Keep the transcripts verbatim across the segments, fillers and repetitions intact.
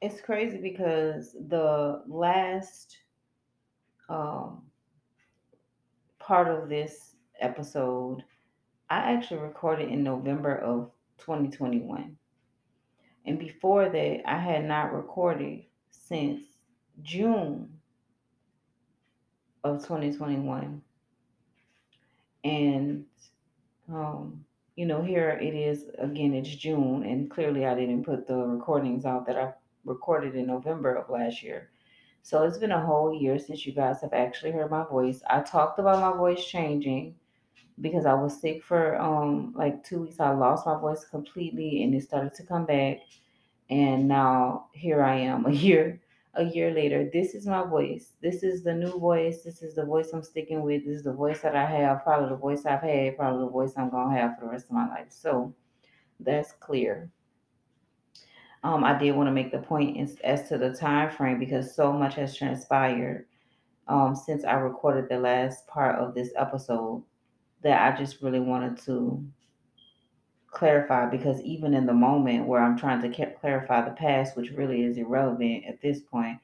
It's crazy because the last um, part of this episode, I actually recorded in November of twenty twenty-one. And before that, I had not recorded since June of twenty twenty-one. And, um, you know, here it is again, it's June, and clearly I didn't put the recordings out that I recorded in November of last year. So it's been a whole year since you guys have actually heard my voice. I talked about my voice changing because I was sick for um like two weeks. I lost my voice completely and it started to come back. And now here I am a year, a year later. This is my voice. This is the new voice. This is the voice I'm sticking with. This is the voice that I have, probably the voice I've had, probably the voice I'm going to have for the rest of my life. So that's clear. Um, I did want to make the point as, as to the time frame because so much has transpired um, since I recorded the last part of this episode that I just really wanted to clarify, because even in the moment where I'm trying to ca- clarify the past, which really is irrelevant at this point,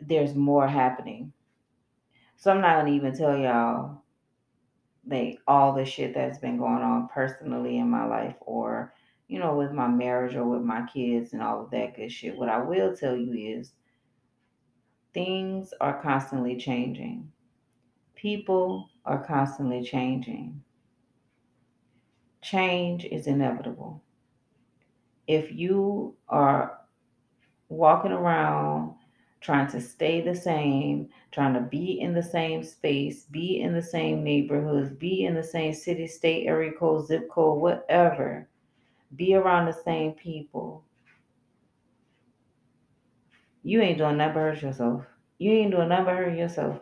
there's more happening. So I'm not going to even tell y'all like all the shit that's been going on personally in my life, or you know, with my marriage or with my kids and all of that good shit. What I will tell you is things are constantly changing. People are constantly changing. Change is inevitable. If you are walking around trying to stay the same, trying to be in the same space, be in the same neighborhoods, be in the same city, state, area code, zip code, whatever, be around the same people, you ain't doing nothing but hurt yourself. You ain't doing nothing but hurting yourself.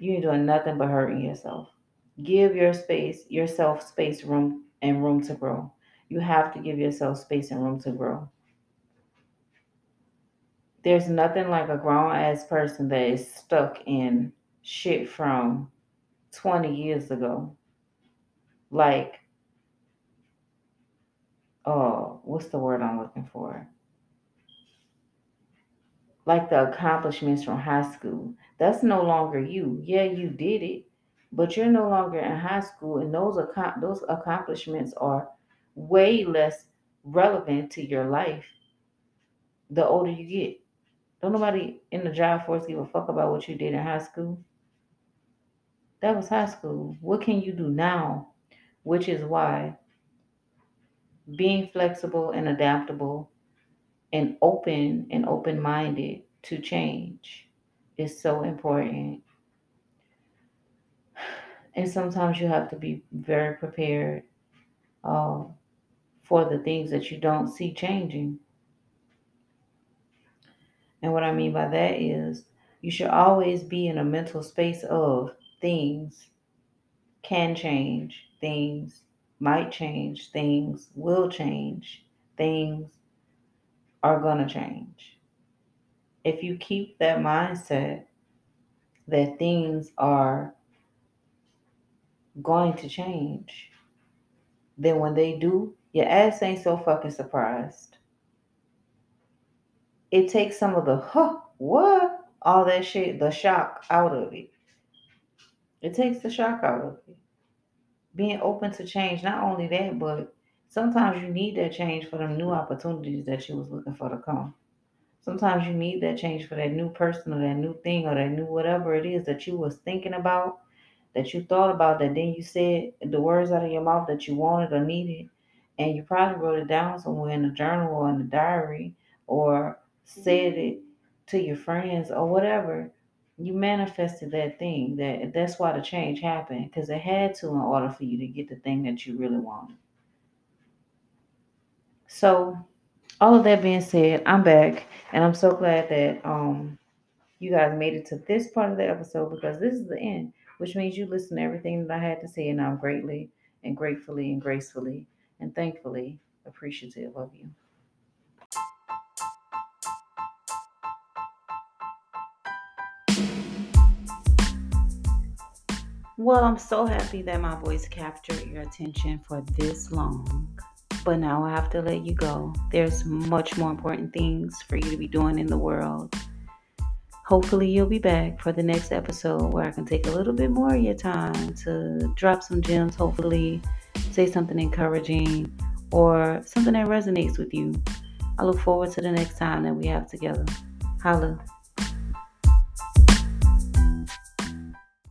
You ain't doing nothing but hurting yourself. Give your space, yourself space, room, and room to grow. You have to give yourself space and room to grow. There's nothing like a grown-ass person that is stuck in shit from twenty years ago. Like, oh, what's the word I'm looking for? Like the accomplishments from high school. That's no longer you. Yeah, you did it, but you're no longer in high school, and those ac- those accomplishments are way less relevant to your life the older you get. Don't nobody in the job force give a fuck about what you did in high school. That was high school. What can you do now? Which is why being flexible and adaptable and open and open-minded to change is so important. And sometimes you have to be very prepared uh, for the things that you don't see changing. And what I mean by that is you should always be in a mental space of things can change, things might change, things will change, things are going to change. If you keep that mindset that things are going to change, then when they do, your ass ain't so fucking surprised. It takes some of the, huh, what, all that shit, the shock out of it. It takes the shock out of it. Being open to change, not only that, but sometimes you need that change for them new opportunities that you was looking for to come. Sometimes you need that change for that new person or that new thing or that new whatever it is that you was thinking about, that you thought about, that then you said the words out of your mouth that you wanted or needed, and you probably wrote it down somewhere in a journal or in a diary or said it to your friends or whatever. You manifested that thing. That that's why the change happened, because it had to in order for you to get the thing that you really wanted. So, all of that being said, I'm back, and I'm so glad that um you guys made it to this part of the episode, because this is the end, which means you listen to everything that I had to say, and I'm greatly and gratefully and gracefully and thankfully appreciative of you. Well, I'm so happy that my voice captured your attention for this long. but now I have to let you go. There's much more important things for you to be doing in the world. Hopefully you'll be back for the next episode where I can take a little bit more of your time to drop some gems, hopefully say something encouraging or something that resonates with you. I look forward to the next time that we have together. Holla.